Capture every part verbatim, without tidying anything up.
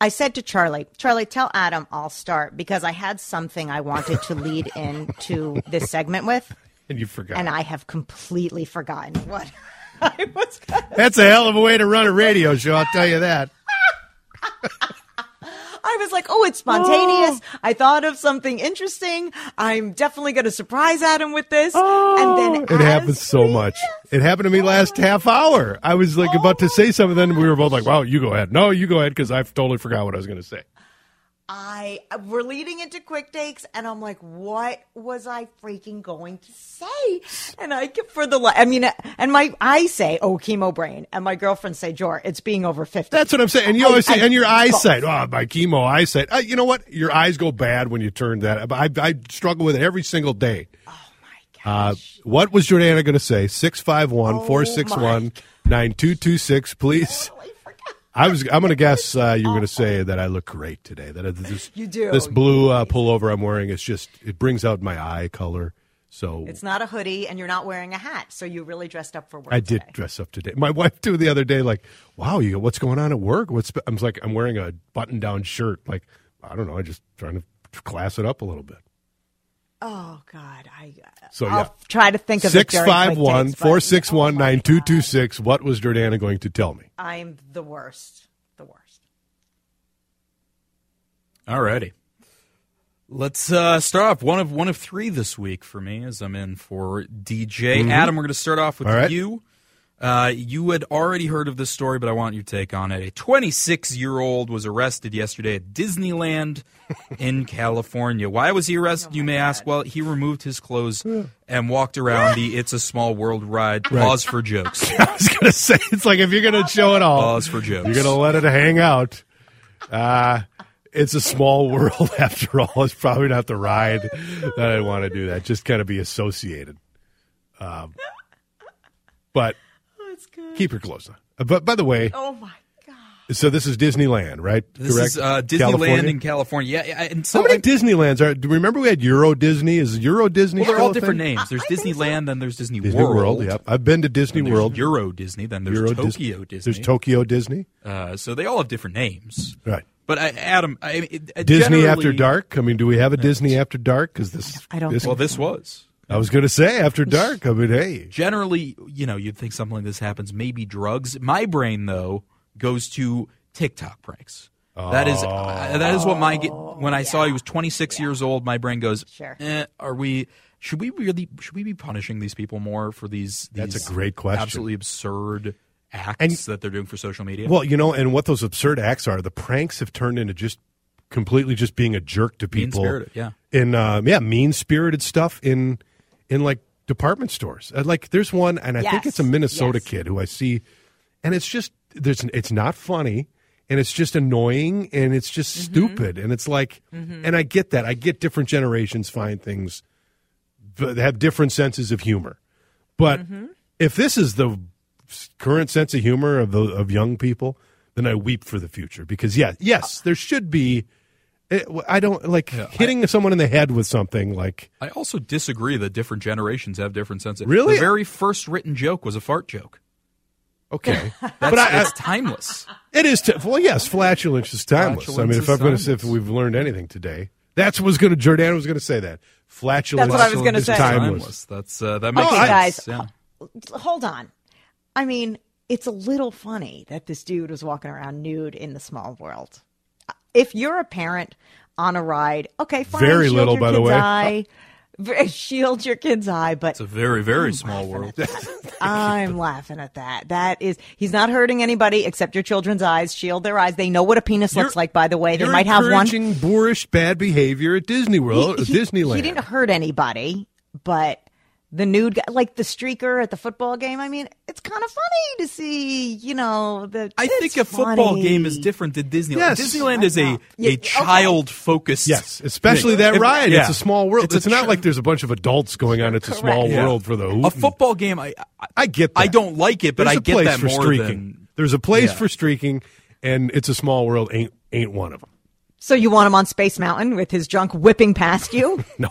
I said to Charlie, Charlie, tell Adam I'll start because I had something I wanted to lead into this segment with. And you forgot. And I have completely forgotten what I was going to say. That's a hell of a way to run a radio show, I'll tell you that. I was like, oh, it's spontaneous. Oh. I thought of something interesting. I'm definitely going to surprise Adam with this. Oh. And then it happens so much. It happened to me last half hour. I was like oh. about to say something, then we were both like, wow, you go ahead. No, you go ahead, because I totally forgot what I was going to say. I we're leading into quick takes, and I'm like, what was I freaking going to say? And I get for the life, I mean, and my I say, oh, chemo brain, and my girlfriend say, Jor, it's being over fifty. That's what I'm saying. And you I, always say, I, and your I, eyesight, oh, my chemo eyesight. Uh, you know what? Your eyes go bad when you turn that. I I struggle with it every single day. Oh my gosh! Uh, what was Jordana going to say? Six five one four six one nine two two six. Please. Totally. I was. I'm going to guess uh, you're going to say that I look great today. That this, you do. This blue uh, pullover I'm wearing is just it brings out my eye color. So it's not a hoodie, and you're not wearing a hat. So you really dressed up for work. I today. did dress up today. My wife too the other day. Like, wow, you. What's going on at work? What's? I was like, I'm wearing a button-down shirt. Like, I don't know. I'm just trying to class it up a little bit. Oh God, I. So, I'll yeah. try to think of six five one four six one nine two two six. What was Jordana going to tell me? I'm the worst. The worst. Alrighty, let's uh, start off one of one of three this week for me as I'm in for D J mm-hmm. Adam. We're going to start off with right. you. Uh, you had already heard of this story, but I want your take on it. A twenty-six-year-old was arrested yesterday at Disneyland in California. Why was he arrested, oh you may God. ask? Well, he removed his clothes and walked around the It's a Small World ride. Right. Pause for jokes. I was going to say, it's like if you're going to show it all, pause for jokes. You're going to let it hang out. Uh, it's a small world, after all. It's probably not the ride that I'd want to do that. Just kind of be associated. Um, but... Good. Keep your clothes on. But by the way, oh my god! So this is Disneyland, right? This Correct? is uh, Disneyland California? in California. Yeah, and so how many I, Disneylands are? Do you remember we had Euro Disney? Is Euro Disney? Well, they're all different thing? names. There's I Disneyland, so. then there's Disney, Disney World. World. Yep, I've been to Disney then World. Euro Disney, then there's Euro Tokyo Dis- Disney. There's Tokyo Disney. Uh, so they all have different names, right? But I, Adam, I, it, Disney After Dark. I mean, do we have a no, Disney After Dark? Because this, I don't. This, well, this so. was. I was going to say, after dark, I mean, hey. Generally, you know, you'd think something like this happens, maybe drugs. My brain, though, goes to TikTok pranks. Oh. That is uh, that is what my – when I yeah. saw he was twenty-six yeah. years old, my brain goes, sure. eh, are we – should we really – should we be punishing these people more for these, these – That's a great question. Absolutely absurd acts and, that they're doing for social media? Well, you know, and what those absurd acts are, the pranks have turned into just completely just being a jerk to people. Mean-spirited, yeah. In, uh, yeah, mean-spirited stuff in – in like department stores. Like there's one, and I yes. think it's a Minnesota yes. kid who I see, and it's just there's it's not funny, and it's just annoying, and it's just mm-hmm. stupid, and it's like, mm-hmm. and I get that. I get different generations find things that have different senses of humor, but mm-hmm. if this is the current sense of humor of the, of young people, then I weep for the future because yeah, yes, there should be. I don't like yeah, hitting I, someone in the head with something like. I also disagree that different generations have different senses. Really? The very first written joke was a fart joke. Okay. That's but I, it's I, timeless. It is. T- well, yes, flatulence is timeless. Flatulence I mean, if I'm going to say if we've learned anything today, that's was going to Jordana was going to say that. Flatulence that's what I was gonna is say. Timeless. timeless. That's uh, that makes okay, sense. Guys, yeah. Hold on. I mean, it's a little funny that this dude was walking around nude in the small world. If you're a parent on a ride, okay, fine. Very shield little, your by kid's the way. Eye, shield your kid's eye, but it's a very, very I'm small world. I'm laughing at that. That is, he's not hurting anybody except your children's eyes. Shield their eyes. They know what a penis you're, looks like. By the way, they might have one. Encouraging boorish bad behavior at Disney World, he, he, Disneyland. He didn't hurt anybody, but the nude guy, like the streaker at the football game. I mean, it's kind of funny to see, you know. The I think a funny. football game is different than Disneyland. Yes. Disneyland is a, yeah, a child-focused. Yes, especially thing. that ride. If, yeah. It's a small world. It's, it's not tr- like there's a bunch of adults going on. It's Correct. a small yeah. world for the hoot. A football game, I I, I get that. I don't like it, but there's I get that more streaking. than. There's a place yeah. for streaking, and It's a Small World ain't ain't one of them. So you want him on Space Mountain with his junk whipping past you? No,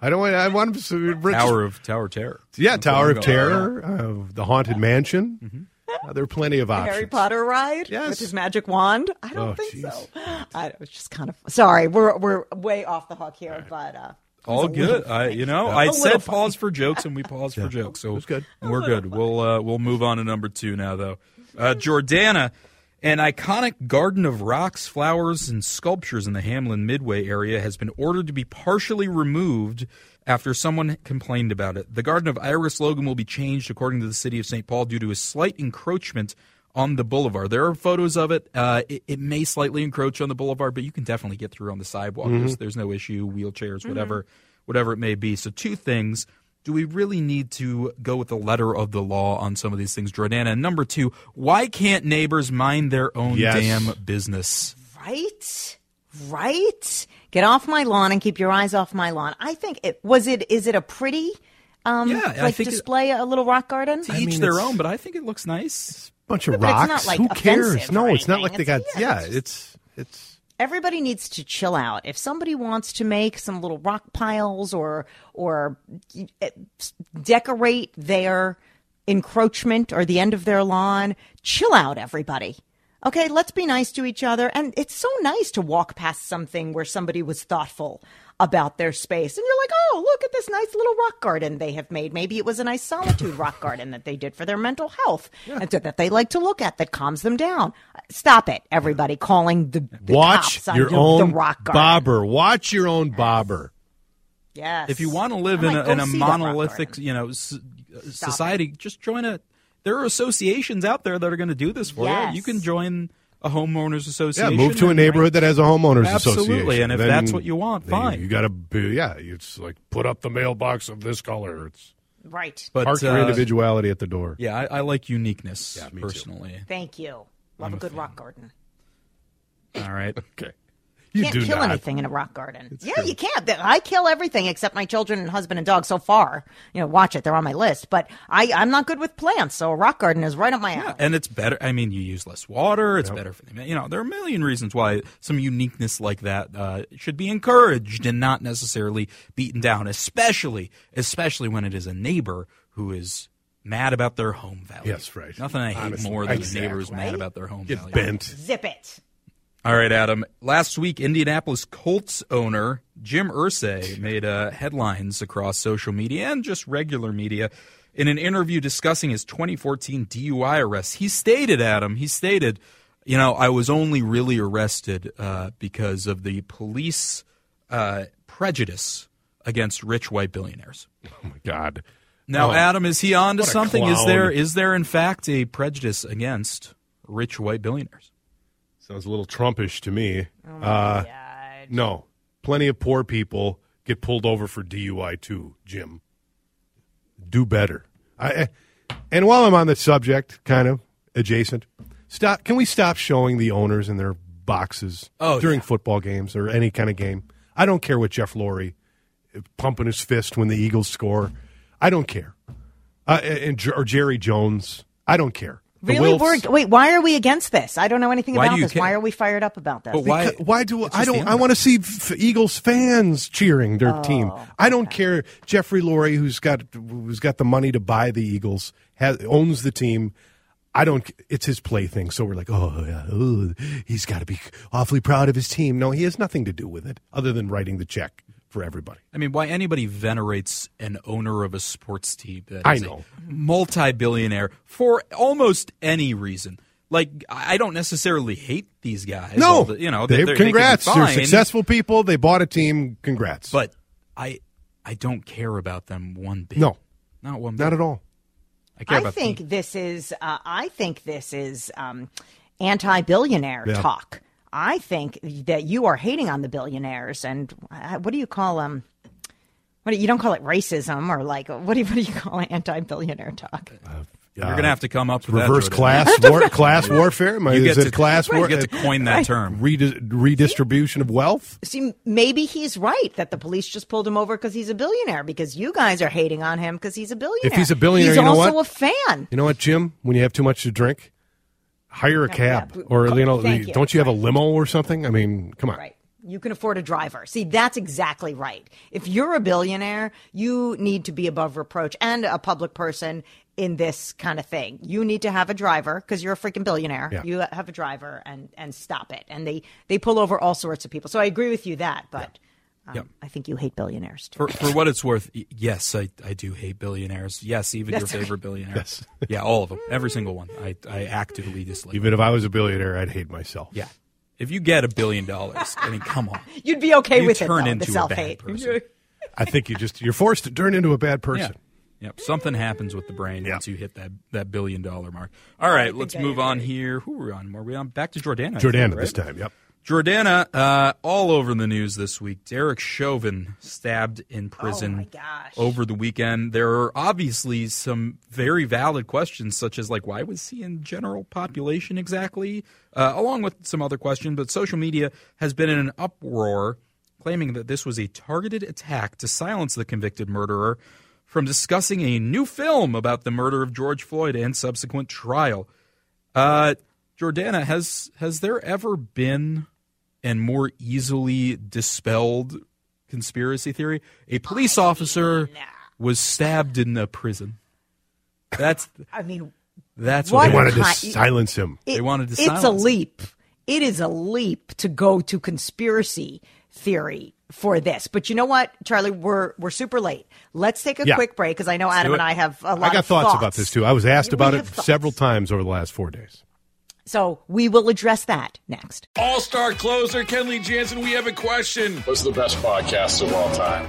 I don't. I want him to Tower of Tower Terror. Yeah, I'm Tower of Terror, uh, the Haunted Mansion. Mm-hmm. Uh, there are plenty of options. Harry Potter ride yes. with his magic wand. I don't oh, think geez. so. I was just kind of sorry. We're we're way off the hook here, all right. but uh, all good. I, you know, yeah. I said pause for jokes, and we paused yeah. for jokes. So it was good. We're good. Funny. We'll uh, we'll move on to number two now, though. Uh, Jordana. An iconic garden of rocks, flowers, and sculptures in the Hamlin Midway area has been ordered to be partially removed after someone complained about it. The Garden of Iris slogan will be changed, according to the city of Saint Paul, due to a slight encroachment on the boulevard. There are photos of it. Uh, it, it may slightly encroach on the boulevard, but you can definitely get through on the sidewalk. Mm-hmm. There's, there's no issue, wheelchairs, whatever, mm-hmm. whatever it may be. So two things. Do we really need to go with the letter of the law on some of these things, Jordana? And number two, why can't neighbors mind their own yes. damn business? Right? Right? Get off my lawn and keep your eyes off my lawn. I think it was it is it a pretty um yeah, like I think display it, a little rock garden? To I each mean, their own, but I think it looks nice. It's a bunch of but rocks. It's not like Who cares? No, it's not like it's, they got yeah, yeah it's it's, it's everybody needs to chill out. If somebody wants to make some little rock piles or or decorate their encroachment or the end of their lawn, chill out, everybody. Okay, let's be nice to each other. And it's so nice to walk past something where somebody was thoughtful about their space. And you're like, oh, look at this nice little rock garden they have made. Maybe it was a nice solitude rock garden that they did for their mental health yeah. and so that they like to look at that calms them down. Stop it, everybody, calling the, the Watch cops your on own the, the rock garden. Bobber. Watch your own yes. bobber. Yes. If you want to live I'm in like, a, in a monolithic you know, s- society, it. just join a – there are associations out there that are going to do this for yes. you. You can join – a homeowners association. Yeah, move to a neighborhood that has a homeowners Absolutely. association. Absolutely, and if then that's what you want, fine. You got to, be, yeah, it's like put up the mailbox of this color. It's right. But, park uh, your individuality at the door. Yeah, I, I like uniqueness yeah, personally. Too. Thank you. Love I'm a good a rock garden. All right. Okay. You can't do kill not. anything in a rock garden. It's yeah, true. you can't. I kill everything except my children and husband and dog so far. You know, watch it. They're on my list. But I, I'm not good with plants, so a rock garden is right up my alley. Yeah, and it's better. I mean, you use less water. It's yep. better for them. You know, there are a million reasons why some uniqueness like that uh, should be encouraged and not necessarily beaten down, especially, especially when it is a neighbor who is mad about their home value. Yes, right. Nothing I hate Honestly, more than exactly. a neighbor who's right? mad about their home Get value. Bent. Zip it. All right, Adam. Last week, Indianapolis Colts owner Jim Irsay made uh, headlines across social media and just regular media in an interview discussing his twenty fourteen D U I arrest. He stated, Adam, he stated, you know, I was only really arrested uh, because of the police uh, prejudice against rich white billionaires. Oh, my God. Now, oh, Adam, is he on to something? Is there is there, in fact, a prejudice against rich white billionaires? Sounds a little Trumpish to me. Oh my uh, God. No, plenty of poor people get pulled over for D U I too, Jim. Do better. I, and while I'm on the subject, kind of adjacent, stop. Can we stop showing the owners in their boxes oh, during yeah. football games or any kind of game? I don't care what Jeff Lurie pumping his fist when the Eagles score. I don't care. Uh, and or Jerry Jones. I don't care. The really? We're, wait, why are we against this? I don't know anything why about this. Care? Why are we fired up about this? But why, why do I don't? I want to see f- Eagles fans cheering their oh, team. I don't okay. care. Jeffrey Lurie, who's got who's got the money to buy the Eagles, has, owns the team. I don't. It's his plaything. So we're like, oh, yeah, oh he's got to be awfully proud of his team. No, he has nothing to do with it other than writing the check. For everybody. I mean, why anybody venerates an owner of a sports team that I is know. a multi-billionaire for almost any reason. Like, I don't necessarily hate these guys. No. The, you know, they're, they're, congrats. They they're successful people. They bought a team. Congrats. But I I don't care about them one bit. No. Not one bit. Not at all. I care I about think them. This is, uh, I think this is um, anti-billionaire yeah. talk. I think that you are hating on the billionaires and uh, what do you call them? Um, What, you don't call it racism or like, what do you, what do you call anti-billionaire talk? Uh, You're uh, going to have to come up with reverse that class war, class warfare. Am I, you, get is to, it class right, war, you get to coin that right. term. Redis- redistribution see, of wealth. See, maybe he's right that the police just pulled him over because he's a billionaire. Because you guys are hating on him because he's a billionaire. If he's a billionaire, he's you know also what? a fan. You know what, Jim? When you have too much to drink, hire a cab, oh, yeah. or you know, Thank don't you, you have right. a limo or something? I mean, come on. Right. You can afford a driver. See, that's exactly right. If you're a billionaire, you need to be above reproach and a public person in this kind of thing. You need to have a driver because you're a freaking billionaire. Yeah. You have a driver and, and stop it. And they, they pull over all sorts of people. So I agree with you that, but yeah. um, yep. I think you hate billionaires too. For, for what it's worth, yes, I, I do hate billionaires. Yes, even that's your favorite right. billionaire. Yes. Yeah, all of them. Every single one. I, I actively dislike. Even if I was a billionaire, I'd hate myself. Yeah. If you get a billion dollars, I mean, come on. You'd be okay you with turn it, though, into the self-hate. A bad person. I think you just, you're forced to turn into a bad person. Yeah. Yep. Something happens with the brain yep. once you hit that, that billion-dollar mark. All right, let's move on here. Who are we on? Were we on? Back to Jordana. Jordana think, right? this time, yep. Jordana, uh, all over the news this week. Derek Chauvin stabbed in prison oh over the weekend. There are obviously some very valid questions, such as, like, why was he in general population exactly? Uh, along with some other questions, but social media has been in an uproar claiming that this was a targeted attack to silence the convicted murderer from discussing a new film about the murder of George Floyd and subsequent trial. Uh, Jordana, has has there ever been and more easily dispelled conspiracy theory? A police I officer mean, nah. was stabbed in a prison. That's I mean, that's what, what they wanted to high, silence him. It, they wanted to it's silence. It's a leap. Him. It is a leap to go to conspiracy theory for this. But you know what, Charlie, we're we're super late. Let's take a yeah. quick break because I know Adam and I have a lot. I got of thoughts, thoughts about this too. I was asked we about it thoughts. several times over the last four days. So we will address that next. All-star closer Kenley Jansen, we have a question. What's the best podcast of all time?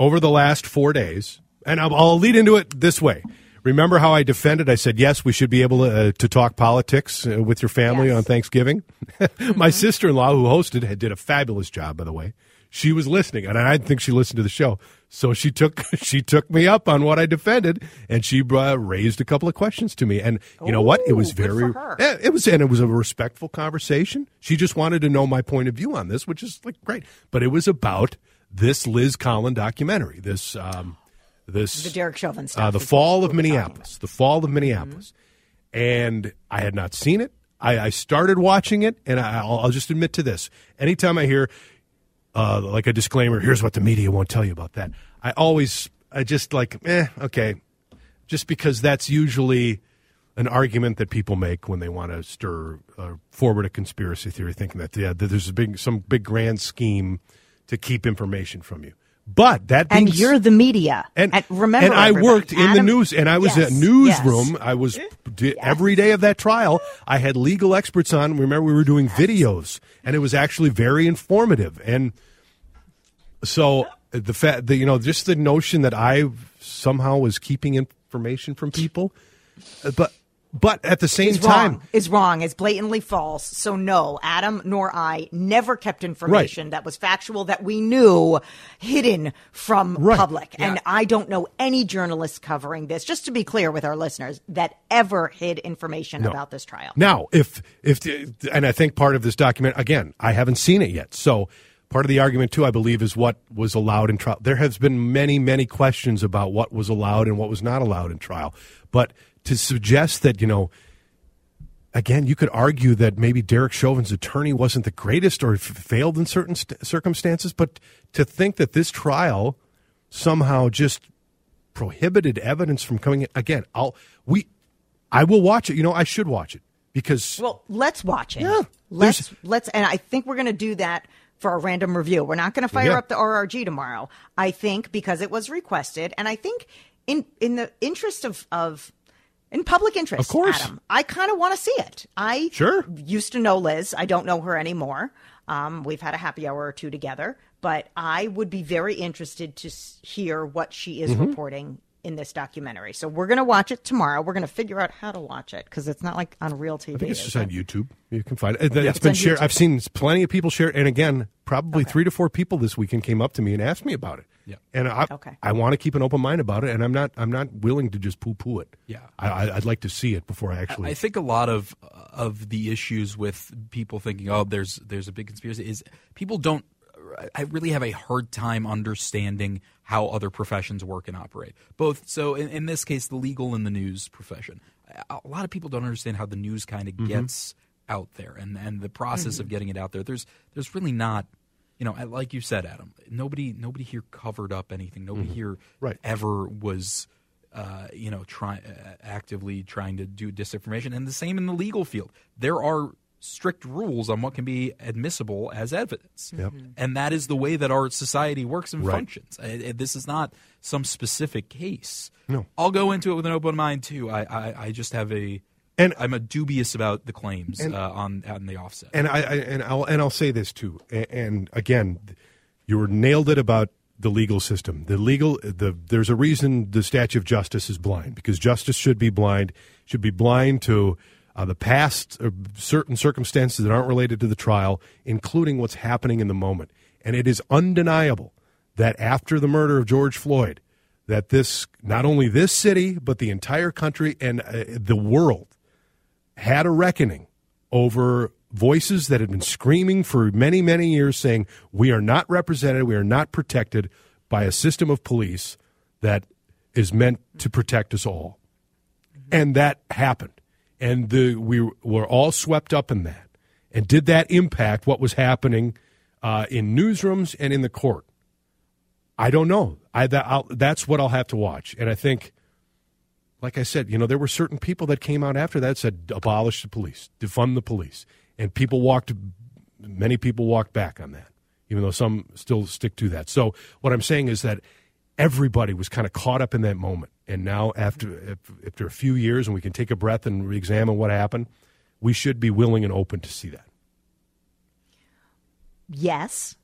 over the last four days, and I'll lead into it this way. Remember how I defended? I said, yes, we should be able to, uh, to talk politics uh, with your family yes. on Thanksgiving. Mm-hmm. My sister-in-law, who hosted, had, did a fabulous job, by the way. She was listening, and I didn't think she listened to the show. So she took she took me up on what I defended, and she uh, raised a couple of questions to me. And you Ooh, know what? It was very it was and it was a respectful conversation. She just wanted to know my point of view on this, which is like great. But it was about this Liz Collin documentary, this um, this the Derek Chauvin stuff, uh, the Fall of Minneapolis, the Fall of Minneapolis, mm-hmm. and I had not seen it. I, I started watching it, and I, I'll, I'll just admit to this: anytime I hear uh, like a disclaimer, here's what the media won't tell you about that, I always I just like, eh, okay, just because that's usually an argument that people make when they want to stir uh, forward a conspiracy theory, thinking that yeah, that there's a big some big grand scheme to keep information from you. But that being And you're the media. And, and remember And I everybody. worked Adam, in the news, and I was yes, at newsroom. Yes. I was yes. every day of that trial, I had legal experts on. Remember, we were doing yes. videos, and it was actually very informative. And so the fact that, you know, just the notion that I somehow was keeping information from people, but But at the same it's time, wrong. it's wrong. It's blatantly false. So no, Adam nor I never kept information right. that was factual that we knew hidden from right. public. Yeah. And I don't know any journalists covering this, just to be clear with our listeners, that ever hid information no. about this trial. Now, if if and I think part of this document, again, I haven't seen it yet. So part of the argument, too, I believe, is what was allowed in trial. There has been many, many questions about what was allowed and what was not allowed in trial. But to suggest that, you know, again, you could argue that maybe Derek Chauvin's attorney wasn't the greatest or f- failed in certain st- circumstances, but to think that this trial somehow just prohibited evidence from coming in, again, I'll we I will watch it. You know, I should watch it because well, let's watch it. Yeah, let's let's and I think we're going to do that for a random review. We're not going to fire yeah. up the R R G tomorrow, I think, because it was requested. And I think in in the interest of, of in public interest, of course. Adam, I kind of want to see it. I sure. used to know Liz. I don't know her anymore. Um, we've had a happy hour or two together. But I would be very interested to hear what she is mm-hmm. reporting in this documentary. So we're going to watch it tomorrow. We're going to figure out how to watch it because it's not like on real T V. I think it's just on YouTube. You can find it. It's, it's been shared. YouTube. I've seen plenty of people share it. And again, probably okay. three to four people this weekend came up to me and asked me about it. Yeah. And I, okay. I want to keep an open mind about it. And I'm not, I'm not willing to just poo-poo it. Yeah. I, I'd like to see it before I actually. I, I think a lot of of the issues with people thinking, oh, there's there's a big conspiracy is people don't. I really have a hard time understanding how other professions work and operate. Both, so in, in this case, the legal and the news profession. A lot of people don't understand how the news kind of mm-hmm. gets out there and, and the process mm-hmm. of getting it out there. There's there's really not, you know, like you said, Adam. Nobody nobody here covered up anything. Nobody mm-hmm. here right. ever was, uh, you know, try uh, actively trying to do disinformation. And the same in the legal field. There are strict rules on what can be admissible as evidence. Yep. And that is the way that our society works and right. functions. I, I, this is not some specific case. No. I'll go into it with an open mind, too. I, I, I just have a and, – I'm a dubious about the claims and, uh, on, on the offset. And, I, I, and, I'll, and I'll say this, too. And, and, again, you were nailed it about the legal system. The legal the, – there's a reason the statue of justice is blind because justice should be blind, should be blind to – Uh, the past, uh, certain circumstances that aren't related to the trial, including what's happening in the moment. And it is undeniable that after the murder of George Floyd, that this, not only this city, but the entire country and uh, the world had a reckoning over voices that had been screaming for many, many years saying, we are not represented, we are not protected by a system of police that is meant to protect us all. Mm-hmm. And that happened. And the, we were all swept up in that. And did that impact what was happening uh, in newsrooms and in the court? I don't know. I that, I'll, that's what I'll have to watch. And I think, like I said, you know, there were certain people that came out after that said, abolish the police, defund the police. And people walked, many people walked back on that, even though some still stick to that. So what I'm saying is that everybody was kind of caught up in that moment. And now after after a few years, and we can take a breath and re-examine what happened, we should be willing and open to see that. Yes,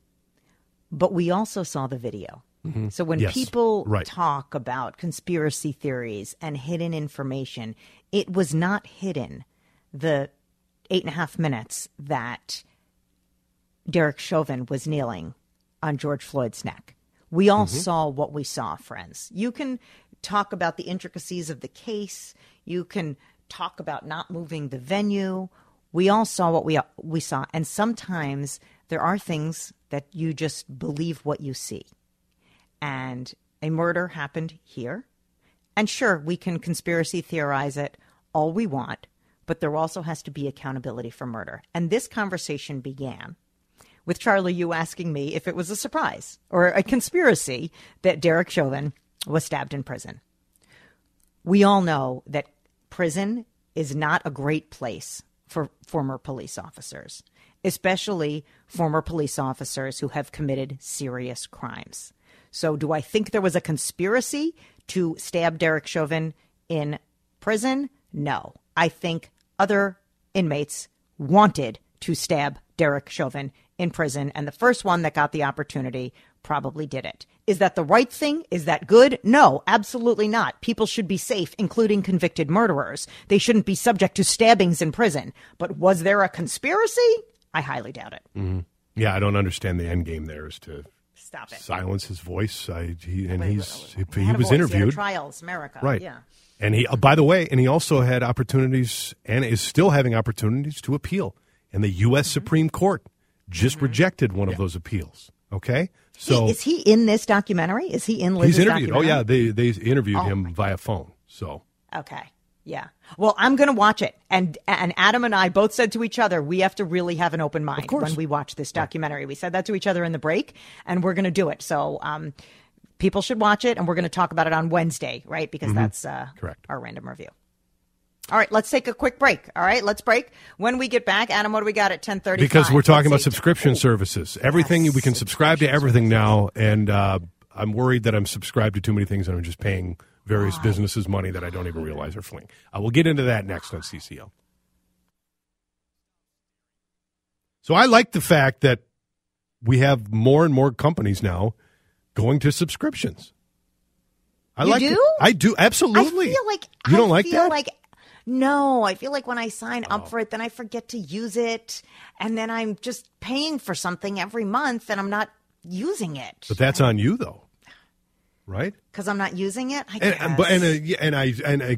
but we also saw the video. Mm-hmm. So when yes. people right. talk about conspiracy theories and hidden information, it was not hidden the eight and a half minutes that Derek Chauvin was kneeling on George Floyd's neck. We all mm-hmm. saw what we saw, friends. You can talk about the intricacies of the case. You can talk about not moving the venue. We all saw what we we saw. And sometimes there are things that you just believe what you see. And a murder happened here. And sure, we can conspiracy theorize it all we want, but there also has to be accountability for murder. And this conversation began with Charlie, you asking me if it was a surprise or a conspiracy that Derek Chauvin was stabbed in prison. We all know that prison is not a great place for former police officers, especially former police officers who have committed serious crimes. So do I think there was a conspiracy to stab Derek Chauvin in prison? No. I think other inmates wanted to stab Derek Chauvin in prison, and the first one that got the opportunity probably did it. Is that the right thing? Is that good? No, absolutely not. People should be safe, including convicted murderers. They shouldn't be subject to stabbings in prison. But was there a conspiracy? I highly doubt it. Mm-hmm. Yeah, I don't understand the end game there is to stop it. Silence his voice. I, he, and wait, he's wait, wait. he, he was voice, interviewed. Trials, America. Right. Yeah. And he, uh, by the way, and he also had opportunities and is still having opportunities to appeal. And the U S Mm-hmm. Supreme Court just mm-hmm. rejected one yeah. of those appeals. Okay, so he, is he in this documentary? Is he in Liz's He's interviewed. Documentary? Oh yeah, they they interviewed oh, him via phone. So okay, yeah. Well, I'm going to watch it, and and Adam and I both said to each other, we have to really have an open mind when we watch this documentary. Yeah. We said that to each other in the break, and we're going to do it. So um, people should watch it, and we're going to talk about it on Wednesday, right? Because mm-hmm. that's uh, correct. Our random review. All right, let's take a quick break. All right, let's break. When we get back, Adam, what do we got at ten thirty? Because we're talking let's about subscription eight. services. Everything, yes, we can subscribe to everything now, and uh, I'm worried that I'm subscribed to too many things and I'm just paying various Why? businesses money that I don't even realize are fleeing. Uh, we'll get into that next on C C L. So I like the fact that we have more and more companies now going to subscriptions. I you like do? It. I do, absolutely. I feel like you I don't like feel that? Like No, I feel like when I sign oh. up for it, then I forget to use it, and then I'm just paying for something every month, and I'm not using it. But that's I, on you, though, right? Because I'm not using it, I guess. And, but, and, uh, and, I, and I,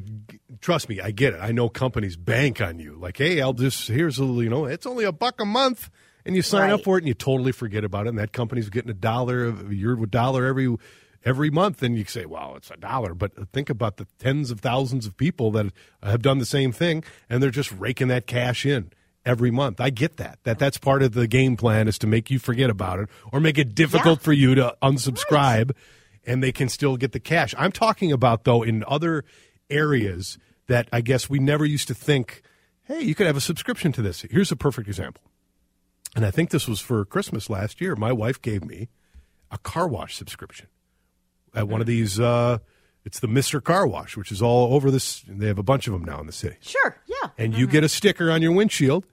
trust me, I get it. I know companies bank on you. Like, hey, I'll just, here's a, you know, it's only a buck a month, and you sign right. up for it, and you totally forget about it, and that company's getting a dollar, your dollar every Every month, and you say, well, it's a dollar. But think about the tens of thousands of people that have done the same thing, and they're just raking that cash in every month. I get that. That That's part of the game plan is to make you forget about it or make it difficult yeah. for you to unsubscribe, right. and they can still get the cash. I'm talking about, though, in other areas that I guess we never used to think, hey, you could have a subscription to this. Here's a perfect example. And I think this was for Christmas last year. My wife gave me a car wash subscription. At one of these, uh, it's the Mister Car Wash, which is all over this. They have a bunch of them now in the city. Sure, yeah. And mm-hmm. you get a sticker on your windshield,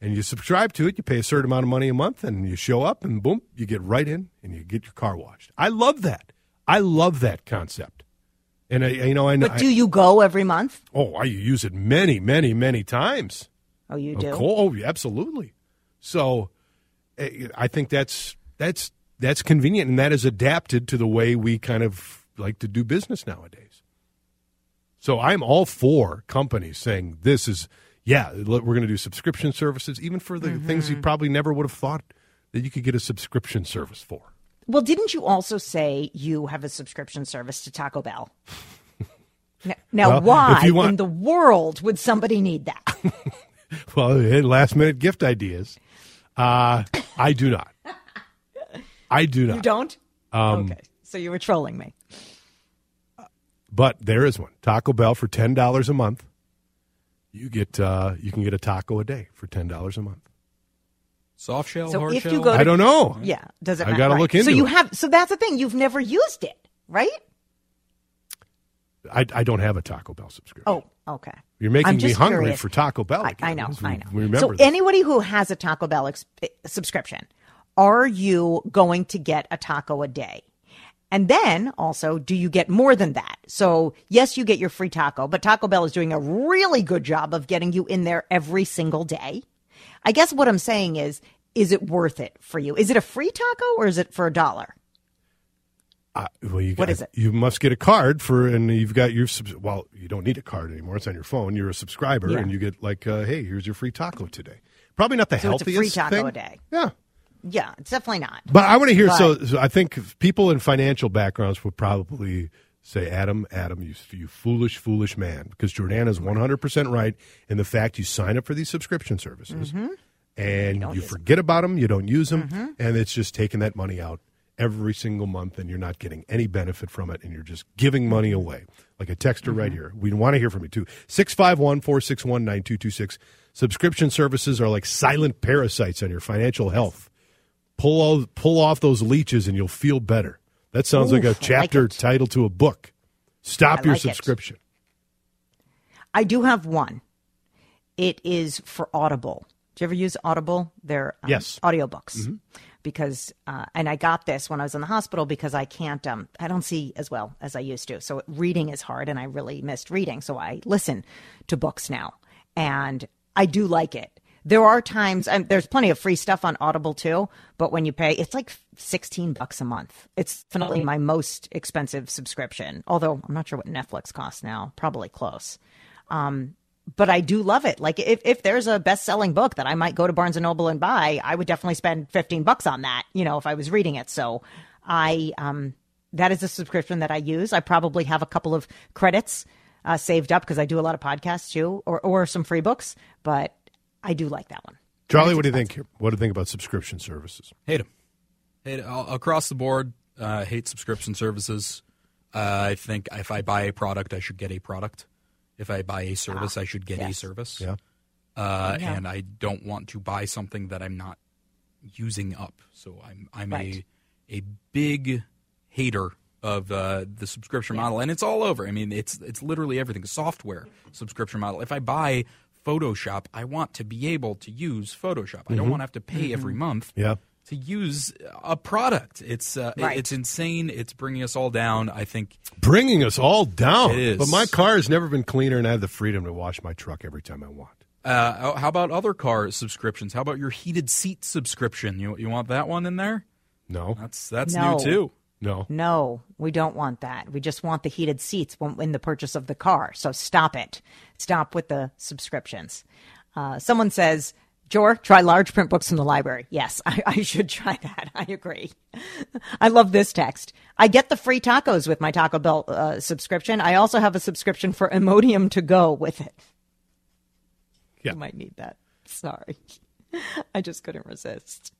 and you subscribe to it. You pay a certain amount of money a month, and you show up, and boom, you get right in, and you get your car washed. I love that. I love that concept. And I, you know, I know. But do you go every month? Oh, I use it many, many, many times. Oh, you do? Oh, absolutely. So, I think that's that's. That's convenient, and that is adapted to the way we kind of like to do business nowadays. So I'm all for companies saying this is, yeah, we're going to do subscription services, even for the mm-hmm. things you probably never would have thought that you could get a subscription service for. Well, didn't you also say you have a subscription service to Taco Bell? now, now well, why want... in the world would somebody need that? Well, last-minute gift ideas. Uh, I do not. I do not. You don't? Um, okay. So you were trolling me. But there is one. Taco Bell for ten dollars a month. You get uh, you can get a taco a day for ten dollars a month. Soft shell, so hard if shell? You go to, I don't know. Yeah. Does it matter? I got to right. look into so you it. Have, so that's the thing. You've never used it, right? I, I don't have a Taco Bell subscription. Oh, okay. You're making me hungry curious. For Taco Bell. I, I know. We, I know. We remember so this. Anybody who has a Taco Bell ex- subscription, are you going to get a taco a day? And then also, do you get more than that? So yes, you get your free taco, but Taco Bell is doing a really good job of getting you in there every single day. I guess what I'm saying is, is it worth it for you? Is it a free taco or is it for a dollar? Uh, well, you got, what is it? You must get a card for, and you've got your, well, you don't need a card anymore. It's on your phone. You're a subscriber yeah. and you get like, uh, hey, here's your free taco today. Probably not the so healthiest thing. It's a free taco thing. A day. Yeah. Yeah, it's definitely not. But I want to hear, but, so, so I think people in financial backgrounds would probably say, Adam, Adam, you, you foolish, foolish man, because Jordana's one hundred percent right in the fact you sign up for these subscription services, mm-hmm. and you, you forget them. about them, you don't use them, mm-hmm. and it's just taking that money out every single month, and you're not getting any benefit from it, and you're just giving money away. Like a texter mm-hmm. right here. We want to hear from you, too. six five one, four six one, nine two two six. Subscription services are like silent parasites on your financial health. Pull all, pull off those leeches and you'll feel better. That sounds Oof, like a chapter like title to a book. Stop I your like subscription. It. I do have one. It is for Audible. Do you ever use Audible? They're um, yes. audiobooks. Mm-hmm. Because, uh, and I got this when I was in the hospital because I can't, um, I don't see as well as I used to. So reading is hard and I really missed reading. So I listen to books now and I do like it. There are times, and there's plenty of free stuff on Audible too, but when you pay, it's like sixteen bucks a month. It's definitely my most expensive subscription, although I'm not sure what Netflix costs now, probably close. Um, but I do love it. Like if, if there's a best-selling book that I might go to Barnes and Noble and buy, I would definitely spend fifteen bucks on that, you know, if I was reading it. So I um, that is a subscription that I use. I probably have a couple of credits uh, saved up because I do a lot of podcasts too, or, or some free books, but I do like that one. Charlie, what do you think here? What do you think about subscription services? Hate them. Hate it. Across the board, uh, hate subscription services. Uh, I think if I buy a product, I should get a product. If I buy a service, ah, I should get yes. a service. Yeah. Uh, yeah. And I don't want to buy something that I'm not using up. So I'm I'm right. a a big hater of uh, the subscription yeah. model, and it's all over. I mean, it's it's literally everything. Software subscription model. If I buy Photoshop, I want to be able to use Photoshop. Mm-hmm. I don't want to have to pay mm-hmm. every month yeah. to use a product. It's uh, right. it's insane. It's bringing us all down, I think. Bringing us all down? It is. But my car has never been cleaner, and I have the freedom to wash my truck every time I want. Uh, how about other car subscriptions? How about your heated seat subscription? You you want that one in there? No. That's that's no. new, too. No. No, we don't want that. We just want the heated seats in the purchase of the car. So stop it. Stop with the subscriptions. Uh, someone says, Jor, try large print books in the library. Yes, I, I should try that. I agree. I love this text. I get the free tacos with my Taco Bell uh, subscription. I also have a subscription for Imodium to go with it. Yeah. You might need that. Sorry. I just couldn't resist.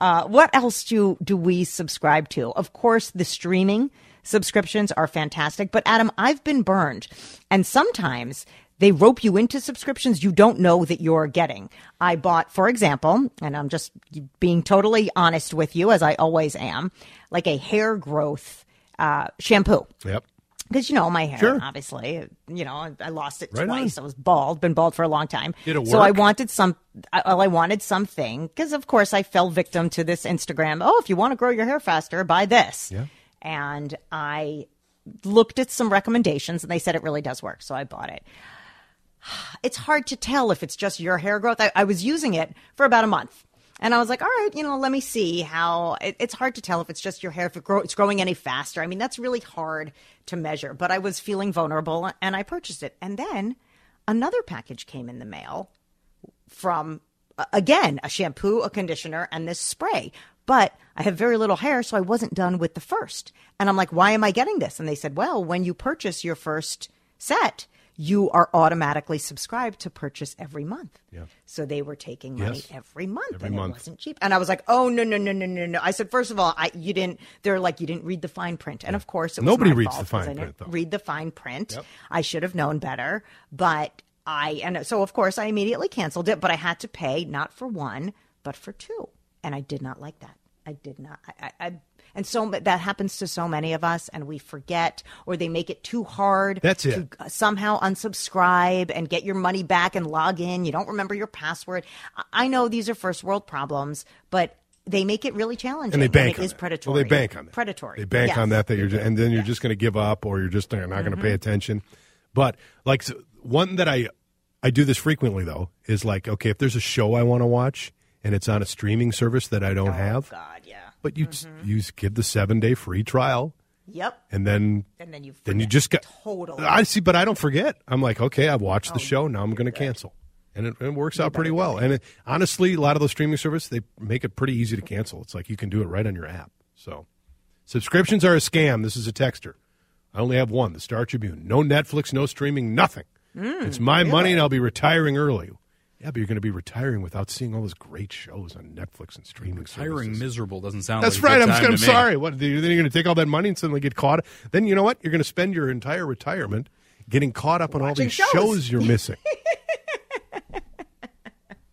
Uh, what else do, do we subscribe to? Of course, the streaming subscriptions are fantastic. But, Adam, I've been burned. And sometimes they rope you into subscriptions you don't know that you're getting. I bought, for example, and I'm just being totally honest with you, as I always am, like a hair growth uh, shampoo. Yep. Because, you know, my hair, sure. obviously, you know, I, I lost it right twice. On. I was bald, been bald for a long time. It'll work. So I wanted some, I, well, I wanted something because, of course, I fell victim to this Instagram. Oh, if you want to grow your hair faster, buy this. Yeah. And I looked at some recommendations and they said it really does work. So I bought it. It's hard to tell if it's just your hair growth. I, I was using it for about a month. And I was like, all right, you know, let me see how it, it's hard to tell if it's just your hair, if it grow, it's growing any faster. I mean, that's really hard to measure. But I was feeling vulnerable and I purchased it. And then another package came in the mail from, again, a shampoo, a conditioner, and this spray. But I have very little hair, so I wasn't done with the first. And I'm like, why am I getting this? And they said, well, when you purchase your first set, you are automatically subscribed to purchase every month. Yeah. So they were taking money yes. every month every and month. It wasn't cheap. And I was like, oh, no, no, no, no, no, no. I said, first of all, I, you didn't, they're like, you didn't read the fine print. And yeah. of course, it was Nobody my reads fault the fine print, I didn't though. read the fine print. Yep. I should have known better. But I, and so of course, I immediately canceled it, but I had to pay not for one, but for two. And I did not like that. I did not. I, I, I And so that happens to so many of us, and we forget, or they make it too hard That's it. to somehow unsubscribe and get your money back and log in. You don't remember your password. I know these are first world problems, but they make it really challenging. And they bank and it on is that. predatory. Well, they bank on that. Predatory. They bank yes. on that, that you're, and then you're yes. just going to give up, or you're just not going to mm-hmm. pay attention. But like so one that I, I do this frequently though is like, okay, if there's a show I want to watch and it's on a streaming service that I don't oh, have. God, yeah. But you mm-hmm. you give the seven day free trial. Yep. And then and then you forget. then you just got totally. I see, but I don't forget. I'm like, okay, I've watched oh, the show. Now I'm going to cancel, and it, it works you out pretty well. It. And it, honestly, a lot of those streaming services, they make it pretty easy to cancel. It's like you can do it right on your app. So subscriptions are a scam. This is a texter. I only have one. The Star Tribune. No Netflix. No streaming. Nothing. Mm, it's my really? money, and I'll be retiring early. Yeah, but you're going to be retiring without seeing all those great shows on Netflix and streaming Retiring services. miserable doesn't sound That's like That's right. I'm, I'm sorry. What, then you're going to take all that money and suddenly get caught. Then you know what? You're going to spend your entire retirement getting caught up on Watching all these shows, shows you're missing.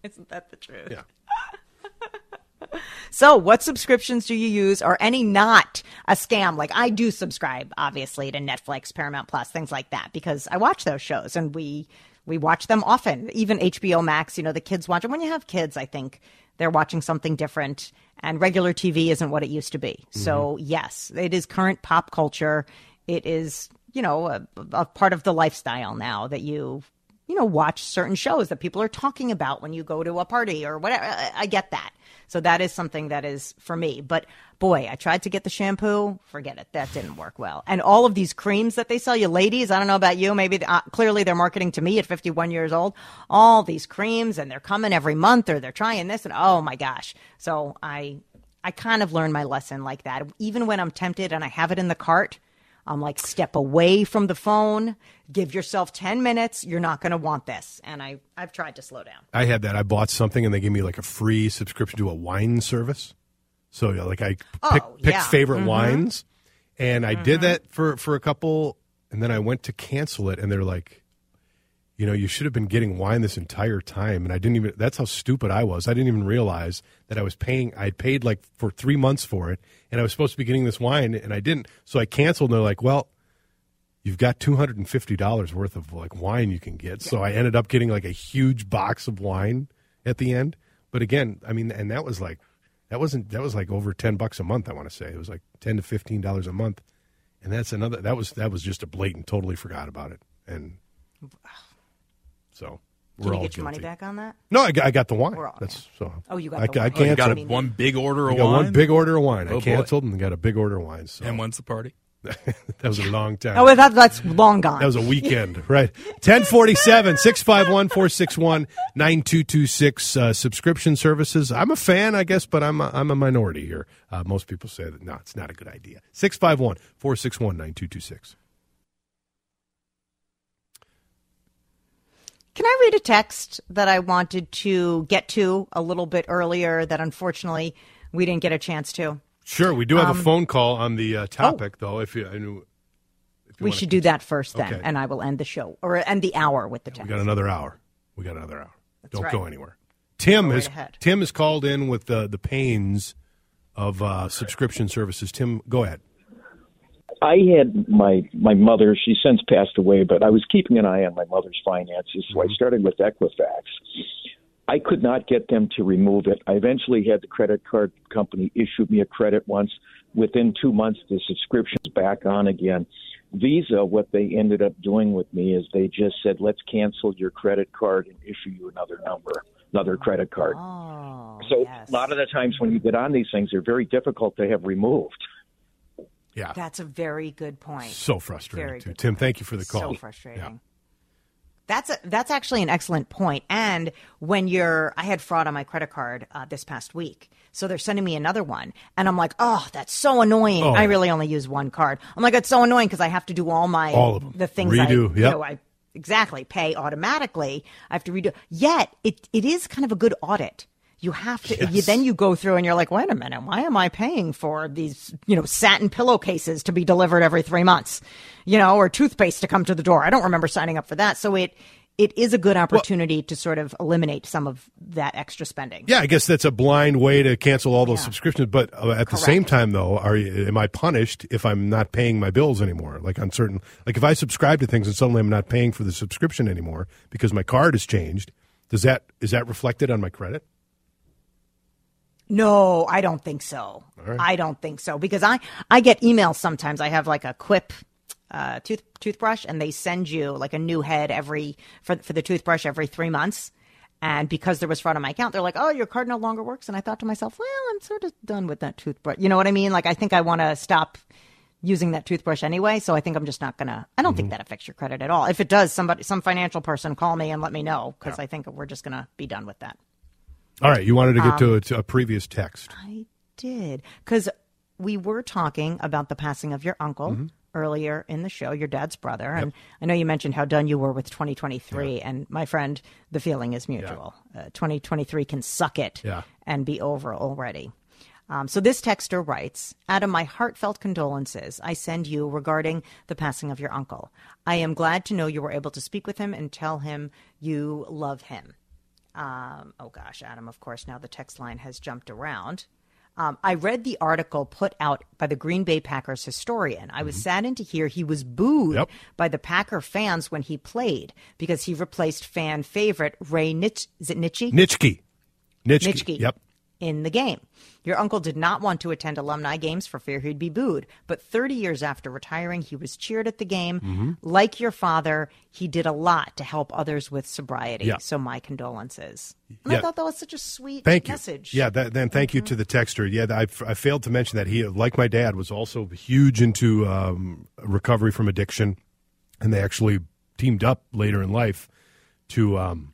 Isn't that the truth? Yeah. So what subscriptions do you use? Are any not a scam? Like I do subscribe, obviously, to Netflix, Paramount Plus, things like that, because I watch those shows and we – We watch them often, even H B O Max, you know, the kids watch them. When you have kids, I think they're watching something different and regular T V isn't what it used to be. Mm-hmm. So, yes, it is current pop culture. It is, you know, a, a part of the lifestyle now that you, you know, watch certain shows that people are talking about when you go to a party or whatever. I, I get that. So that is something that is for me. But boy, I tried to get the shampoo. Forget it. That didn't work well. And all of these creams that they sell you, ladies, I don't know about you. Maybe uh, clearly they're marketing to me at fifty-one years old. All these creams and they're coming every month or they're trying this. And oh, my gosh. So I I kind of learned my lesson like that. Even when I'm tempted and I have it in the cart, I'm like, step away from the phone. Give yourself ten minutes. You're not going to want this. And I, I've tried to slow down. I had that. I bought something and they gave me like a free subscription to a wine service. So you know, like I oh, pick, yeah. picked favorite mm-hmm. wines and I mm-hmm. did that for, for a couple. And then I went to cancel it and they're like, you know, you should have been getting wine this entire time. And I didn't even, that's how stupid I was. I didn't even realize that I was paying, I paid like for three months for it, and I was supposed to be getting this wine, and I didn't. So I canceled, and they're like, well, you've got two hundred fifty dollars worth of like wine you can get. Yeah. So I ended up getting like a huge box of wine at the end. But again, I mean, and that was like, that wasn't, that was like over ten bucks a month, I want to say. It was like ten to fifteen dollars a month. And that's another, that was, that was just a blatant, totally forgot about it. And so we're Did all you get guilty. Your money back on that? No, I got, I got the wine. We're all that's so. Oh, you got I, the wine. I canceled. Oh, you got a, one big order of I got wine? One big order of wine. Oh, I canceled boy. and got a big order of wine. So. And when's the party? That was a long time. Oh, that, that's long gone. That was a weekend, right? ten forty-seven, six five one, four six one, nine two two six, uh, subscription services. I'm a fan, I guess, but I'm a, I'm a minority here. Uh, most people say that, no, it's not a good idea. six five one, four six one, nine two two six. Can I read a text that I wanted to get to a little bit earlier that unfortunately we didn't get a chance to? Sure, we do have um, a phone call on the uh, topic, oh, though. If you, I knew, if you we should do that first, then, okay. And I will end the show or end the hour with the text. We got another hour. We got another hour. That's Don't right. go anywhere. Tim go has right Tim has called in with the the pains of uh, subscription services. Tim, go ahead. I had my my mother. She's since passed away, but I was keeping an eye on my mother's finances, so mm-hmm. I started with Equifax. I could not get them to remove it. I eventually had the credit card company issue me a credit once. Within two months, the subscription's back on again. Visa, what they ended up doing with me is they just said, let's cancel your credit card and issue you another number, another credit card. Oh, so yes. A lot of the times when you get on these things, they're very difficult to have removed. Yeah. That's a very good point. So frustrating, very too. Tim, point. Thank you for the call. So frustrating. Yeah. That's a, that's actually an excellent point. And when you're, I had fraud on my credit card uh, this past week, so they're sending me another one, and I'm like, oh, that's so annoying. Oh. I really only use one card. I'm like, it's so annoying because I have to do all my all of them. the things redo. I, yep. you know, I exactly pay automatically. I have to redo. Yet it it is kind of a good audit. You have to. Yes. You, then you go through and you're like, wait a minute, why am I paying for these, you know, satin pillowcases to be delivered every three months, you know, or toothpaste to come to the door? I don't remember signing up for that. So it it is a good opportunity well, to sort of eliminate some of that extra spending. Yeah, I guess that's a blind way to cancel all those yeah. subscriptions. But uh, at Correct. the same time, though, are am I punished if I'm not paying my bills anymore? Like on certain, like if I subscribe to things and suddenly I'm not paying for the subscription anymore because my card has changed, does that is that reflected on my credit? No, I don't think so. Right. I don't think so because I, I get emails sometimes. I have like a Quip uh, tooth toothbrush, and they send you like a new head every for for the toothbrush every three months. And because there was fraud on my account, they're like, "Oh, your card no longer works." And I thought to myself, "Well, I'm sort of done with that toothbrush." You know what I mean? Like I think I want to stop using that toothbrush anyway. So I think I'm just not gonna. I don't mm-hmm. think that affects your credit at all. If it does, somebody, some financial person, call me and let me know because yeah. I think we're just gonna be done with that. All right, you wanted to get um, to, a, to a previous text. I did, because we were talking about the passing of your uncle mm-hmm. earlier in the show, your dad's brother. Yep. And I know you mentioned how done you were with twenty twenty-three. Yeah. And my friend, the feeling is mutual. Yeah. Uh, twenty twenty-three can suck it yeah. and be over already. Um, so this texter writes, "Adam, my heartfelt condolences I send you regarding the passing of your uncle. I am glad to know you were able to speak with him and tell him you love him." Um, oh, gosh, Adam, of course, now the text line has jumped around. Um, I read the article put out by the Green Bay Packers historian. I was mm-hmm. saddened to hear he was booed yep. by the Packer fans when he played because he replaced fan favorite Ray Nitsch- is it Nitschke? Nitschke. Nitschke. Nitschke. Yep. In the game. Your uncle did not want to attend alumni games for fear he'd be booed. But thirty years after retiring, he was cheered at the game. Mm-hmm. Like your father, he did a lot to help others with sobriety. Yeah. So my condolences. And yeah. I thought that was such a sweet thank message. You. Yeah, that, then thank mm-hmm. you to the texter. Yeah, I, I failed to mention that he, like my dad, was also huge into um, recovery from addiction. And they actually teamed up later in life to... Um,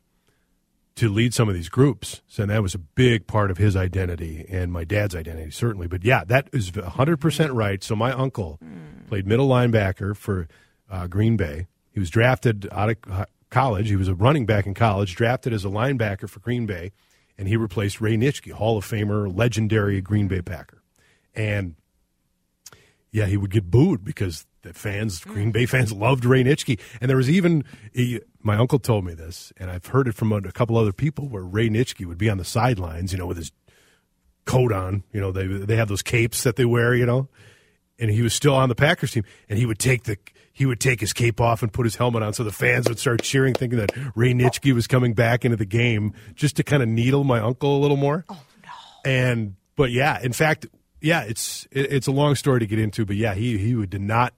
to lead some of these groups. So that was a big part of his identity and my dad's identity, certainly. But yeah, that is one hundred percent right. So my uncle mm. played middle linebacker for uh, Green Bay. He was drafted out of college. He was a running back in college, drafted as a linebacker for Green Bay, and he replaced Ray Nitschke, Hall of Famer, legendary Green Bay Packer. And yeah, he would get booed because the fans, mm. Green Bay fans, loved Ray Nitschke. And there was even, he, my uncle told me this, and I've heard it from a, a couple other people, where Ray Nitschke would be on the sidelines, you know, with his coat on. You know, they they have those capes that they wear, you know. And he was still on the Packers team, and he would take the he would take his cape off and put his helmet on, so the fans would start cheering, thinking that Ray Nitschke was coming back into the game, just to kind of needle my uncle a little more. Oh no! And but yeah, in fact, yeah, it's it, it's a long story to get into, but yeah, he he would did not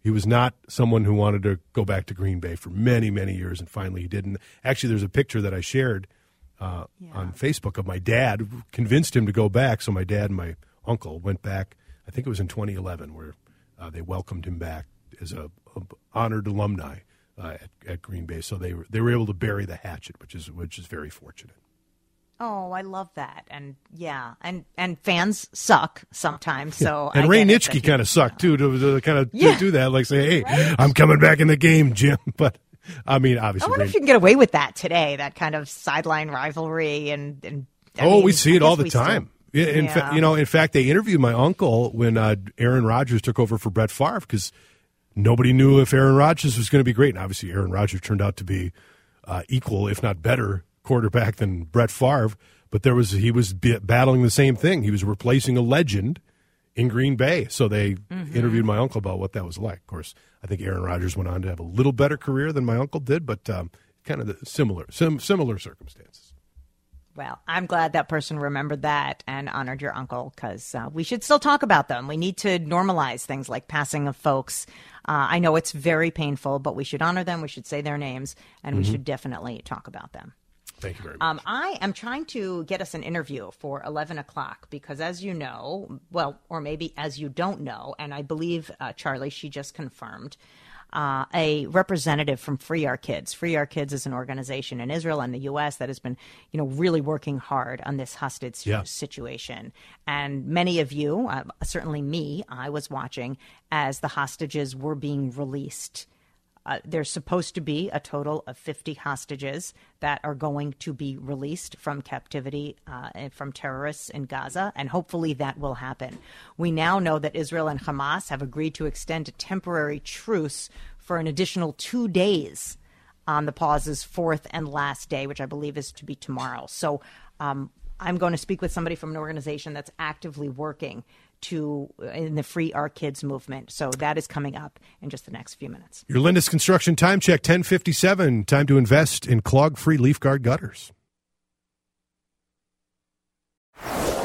he was not someone who wanted to go back to Green Bay for many many years, and finally he didn't. Actually, there's a picture that I shared uh, yeah. on Facebook of my dad, convinced him to go back. So my dad and my uncle went back. I think it was in twenty eleven where uh, they welcomed him back as a, a honored alumni uh, at, at Green Bay. So they were they were able to bury the hatchet, which is which is very fortunate. Oh, I love that, and yeah, and and fans suck sometimes. Yeah. So and I Ray Nitschke kind of sucked too to, to kind of yeah. do that, like say, "Hey, right? I'm coming back in the game, Jim." But I mean, obviously, I wonder Ray... if you can get away with that today. That kind of sideline rivalry and and I oh, mean, we see it all the time. Still... In yeah. fact, you know, in fact, they interviewed my uncle when uh, Aaron Rodgers took over for Brett Favre, because nobody knew if Aaron Rodgers was going to be great. And obviously, Aaron Rodgers turned out to be uh, equal, if not better, quarterback than Brett Favre. But there was he was b- battling the same thing. He was replacing a legend in Green Bay. So they mm-hmm. interviewed my uncle about what that was like. Of course, I think Aaron Rodgers went on to have a little better career than my uncle did, but um, kind of the similar sim- similar circumstances. Well, I'm glad that person remembered that and honored your uncle, because uh, we should still talk about them. We need to normalize things like passing of folks. Uh, I know it's very painful, but we should honor them. We should say their names, and mm-hmm. we should definitely talk about them. Thank you very much. Um, I am trying to get us an interview for eleven o'clock because, as you know, well, or maybe as you don't know, and I believe, uh, Charlie, she just confirmed, Uh, a representative from Free Our Kids. Free Our Kids is an organization in Israel and the U S that has been, you know, really working hard on this hostage yeah. situation. And many of you, uh, certainly me, I was watching as the hostages were being released. Uh, there's supposed to be a total of fifty hostages that are going to be released from captivity uh, and from terrorists in Gaza, and hopefully that will happen. We now know that Israel and Hamas have agreed to extend a temporary truce for an additional two days on the pause's fourth and last day, which I believe is to be tomorrow. So um, I'm going to speak with somebody from an organization that's actively working to in the Free Our Kids movement. So that is coming up in just the next few minutes. Your Lindis Construction Time Check, ten fifty-seven. Time to invest in clog-free leaf guard gutters.